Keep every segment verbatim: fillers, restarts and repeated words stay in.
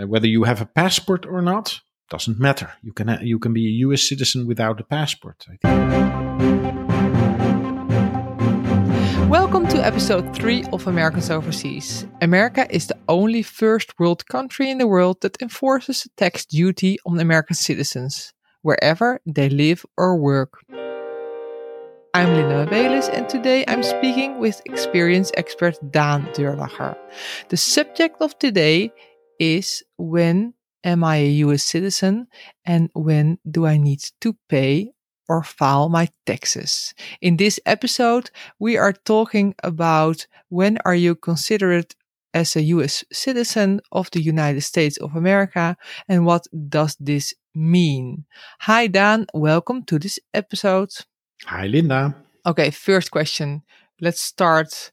Uh, whether you have a passport or not doesn't matter. You can uh, you can be a U S citizen without a passport, I think. Welcome to episode three of Americans Overseas. America is the only first world country in the world that enforces a tax duty on American citizens, wherever they live or work. I'm Linda Mabelis, and today I'm speaking with experience expert Dan Dürlacher. The subject of today is, when am I a U S citizen and when do I need to pay or file my taxes? In this episode, we are talking about when are you considered as a U S citizen of the United States of America, and what does this mean? Hi Dan, welcome to this episode. Hi Linda. Okay, first question. Let's start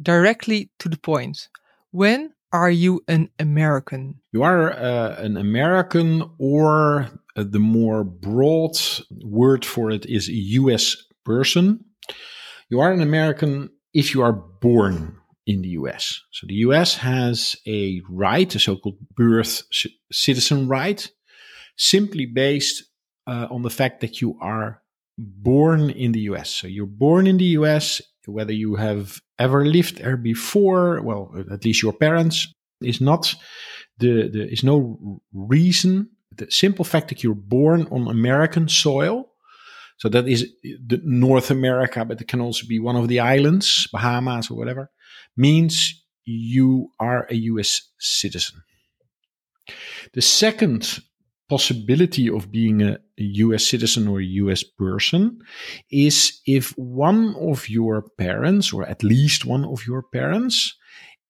directly to the point. When are you an American? You are uh, an American, or uh, the more broad word for it is a U S person. You are an American if you are born in the U S. So the U S has a right, a so-called birth c- citizen right, simply based uh, on the fact that you are born in the U S. So you're born in the U S, whether you have ever lived there before, well, at least your parents, is not the, the is no reason. The simple fact that you're born on American soil, so that is the North America, but it can also be one of the islands, Bahamas or whatever, means you are a U S citizen. The second possibility of being a, a U S citizen or a U S person is if one of your parents, or at least one of your parents,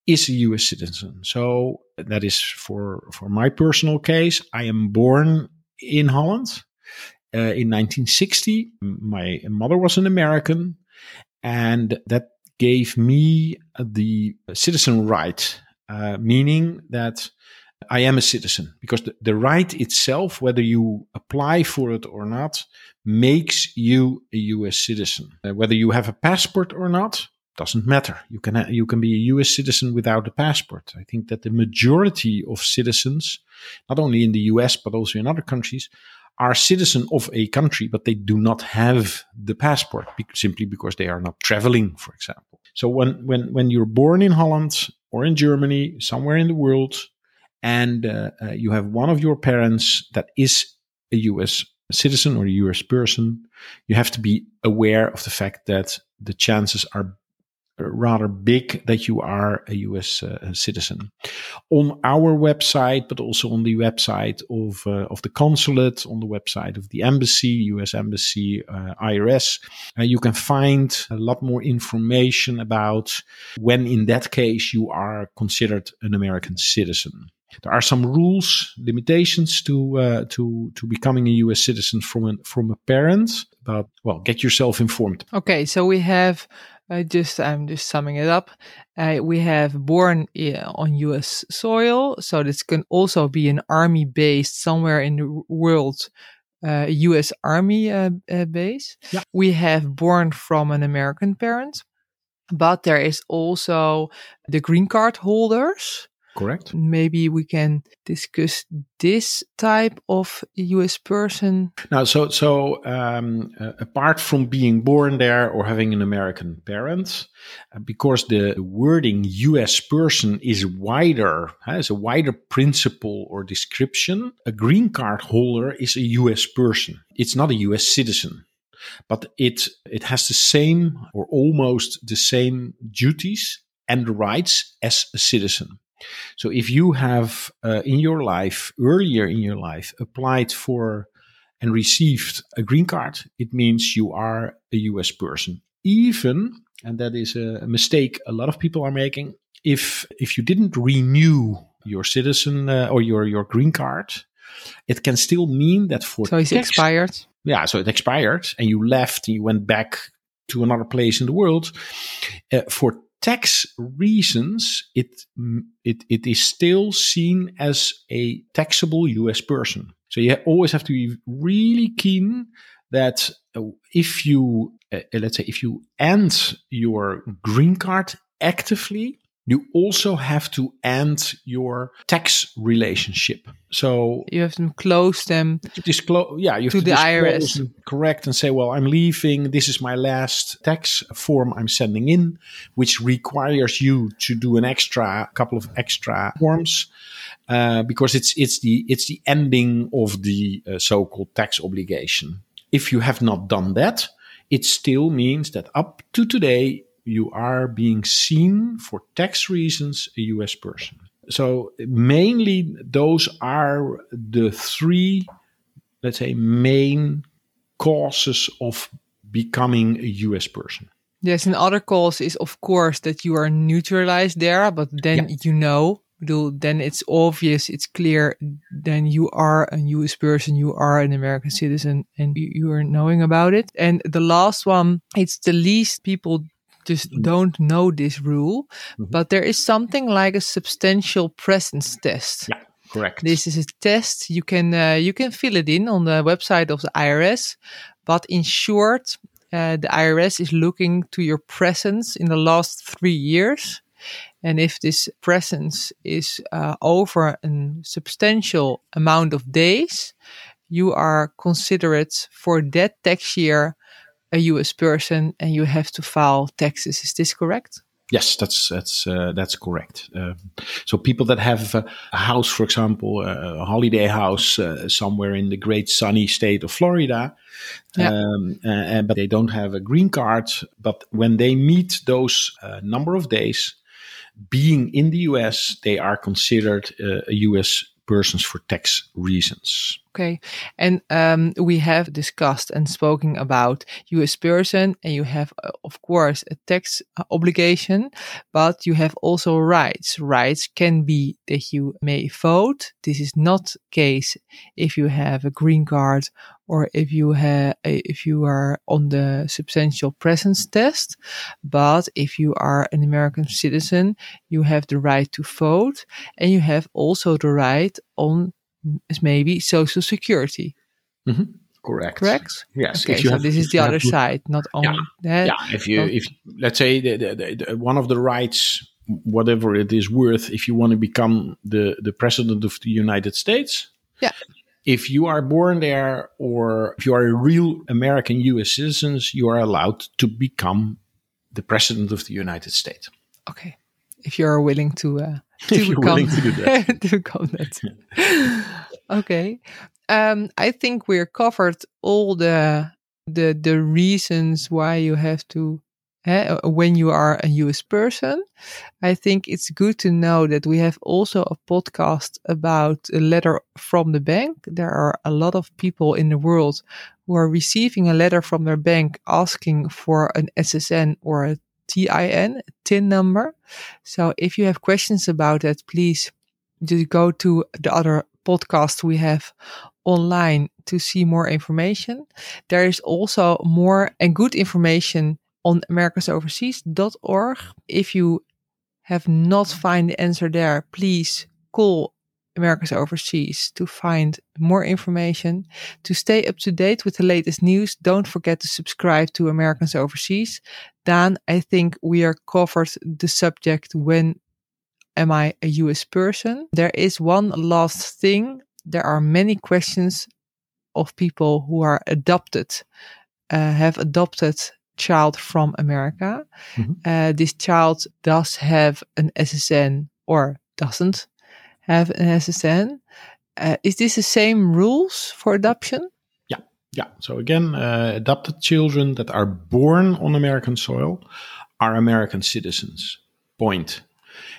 is a U S citizen. So that is for, for my personal case. I am born in Holland uh, in nineteen sixty. My mother was an American, and that gave me the citizen right, uh, meaning that I am a citizen, because the, the right itself, whether you apply for it or not, makes you a U S citizen. Uh, whether you have a passport or not doesn't matter. You can ha- you can be a U S citizen without a passport. I think that the majority of citizens, not only in the U S but also in other countries, are citizen of a country, but they do not have the passport be- simply because they are not traveling, for example. So when when when you're born in Holland or in Germany, somewhere in the world, and uh, uh, you have one of your parents that is a U S citizen or a U S person, you have to be aware of the fact that the chances are rather big that you are a U S uh, citizen. On our website, but also on the website of uh, of the consulate, on the website of the embassy, U S embassy, uh, I R S, uh, you can find a lot more information about when, in that case, you are considered an American citizen. There are some rules, limitations to uh, to to becoming a U S citizen from an, from a parent, but well, get yourself informed. Okay, so we have uh, just I'm just summing it up. Uh, we have born uh, on U S soil, so this can also be an army base somewhere in the world, uh, U S Army uh, uh, base. Yeah. We have born from an American parent, but there is also the green card holders. Correct. Maybe we can discuss this type of U S person. Now, so so um, uh, apart from being born there or having an American parent, uh, because the wording U S person is wider, has a wider principle or description, a green card holder is a U S person. It's not a U S citizen, but it it has the same or almost the same duties and rights as a citizen. So if you have uh, in your life, earlier in your life, applied for and received a green card, it means you are a U S person. Even, and that is a mistake a lot of people are making, if if you didn't renew your citizen uh, or your, your green card, it can still mean that for... So it's tax- expired. Yeah, so it expired and you left and you went back to another place in the world. Uh, for tax reasons, it, it it is still seen as a taxable U S person. So you always have to be really keen that if you, uh, let's say, if you end your green card actively, you also have to end your tax relationship. So you have to close them to disclose, yeah, you have to, to the I R S. And correct, and say, well, I'm leaving. This is my last tax form I'm sending in, which requires you to do an extra couple of extra forms uh, because it's it's the it's the ending of the uh, so-called tax obligation. If you have not done that, it still means that up to today, you are being seen for tax reasons a U S person. So mainly those are the three, let's say, main causes of becoming a U S person. Yes, another cause is, of course, that you are neutralized there, but then yeah. you know, then it's obvious, it's clear, then you are a U S person, you are an American citizen, and you are knowing about it. And the last one, it's the least people just don't know this rule, mm-hmm. but there is something like a substantial presence test. Yeah, correct. This is a test. You can uh, you can fill it in on the website of the I R S, but in short, uh, the I R S is looking to your presence in the last three years. And if this presence is uh, over a substantial amount of days, you are considered for that tax year a U S person, and you have to file taxes. Is this correct? Yes, that's that's uh, that's correct. Uh, so people that have a house, for example, a holiday house uh, somewhere in the great sunny state of Florida, yeah. um, uh, but they don't have a green card. But when they meet those uh, number of days being in the U S, they are considered uh, a U S persons for tax reasons. Okay. And um, we have discussed and spoken about U S person, and you have, uh, of course, a tax obligation, but you have also rights. Rights can be that you may vote. This is not case if you have a green card or if you have, if you are on the substantial presence test. But if you are an American citizen, you have the right to vote, and you have also the right on maybe Social Security. Mm-hmm. Correct. Correct. Yes. Okay, if you so have, this is the other to, side, not only yeah, that. Yeah. If you, if let's say the, the, the, the, one of the rights, whatever it is worth, if you want to become the, the president of the United States. Yeah. If you are born there, or if you are a real American U S citizen, you are allowed to become the president of the United States. Okay. If you are willing to. Uh, To if you're become, willing to do that. to become that. Okay. Um, I think we're covered all the the the reasons why you have to, eh, when you are a U S person. I think it's good to know that we have also a podcast about a letter from the bank. There are a lot of people in the world who are receiving a letter from their bank asking for an S S N or a T I N, T I N number. So if you have questions about that, please just go to the other podcast we have online to see more information. There is also more and good information on americans overseas dot org. If you have not found the answer there, please call Americans Overseas to find more information. To stay up to date with the latest news, don't forget to subscribe to Americans Overseas. Dan, I think we are covered the subject, when am I a U S person? There is one last thing. There are many questions of people who are adopted, uh, have adopted child from America. Mm-hmm. Uh, this child does have an S S N or doesn't have an S S N. Uh, is this the same rules for adoption? Yeah. Yeah. So again, uh, adopted children that are born on American soil are American citizens. Point.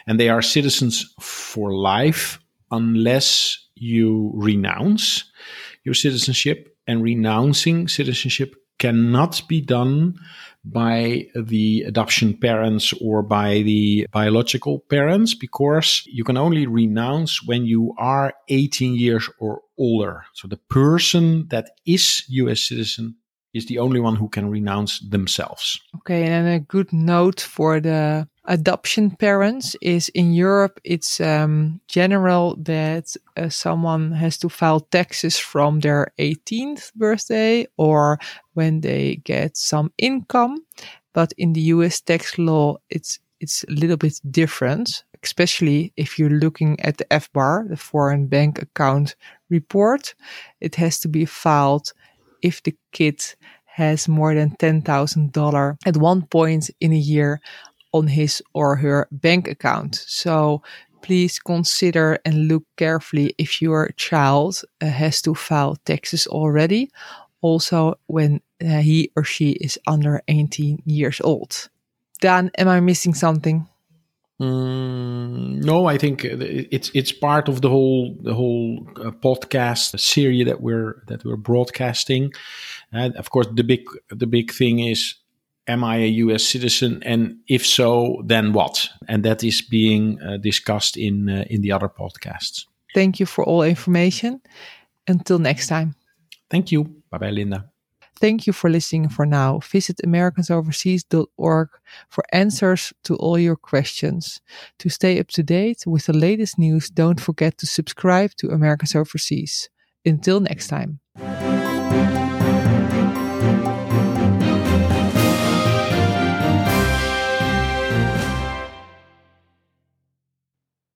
And they are citizens for life unless you renounce your citizenship. And renouncing citizenship cannot be done by the adoption parents or by the biological parents, because you can only renounce when you are eighteen years or older. So the person that is U S citizen is the only one who can renounce themselves. Okay, and a good note for the adoption parents is, in Europe, it's um, general that uh, someone has to file taxes from their eighteenth birthday or when they get some income. But in the U S tax law, it's it's a little bit different, especially if you're looking at the F B A R, the Foreign Bank Account Report. It has to be filed if the kid has more than ten thousand dollars at one point in a year on his or her bank account. So please consider and look carefully if your child uh, has to file taxes already, also when uh, he or she is under eighteen years old. Dan, am I missing something? Mm, no, I think it's it's part of the whole the whole uh, podcast series that we're that we're broadcasting. And of course, the big the big thing is, am I a U S citizen? And if so, then what? And that is being uh, discussed in uh, in the other podcasts. Thank you for all information. Until next time. Thank you. Bye-bye, Linda. Thank you for listening for now. Visit Americans Overseas dot org for answers to all your questions. To stay up to date with the latest news, don't forget to subscribe to Americans Overseas. Until next time.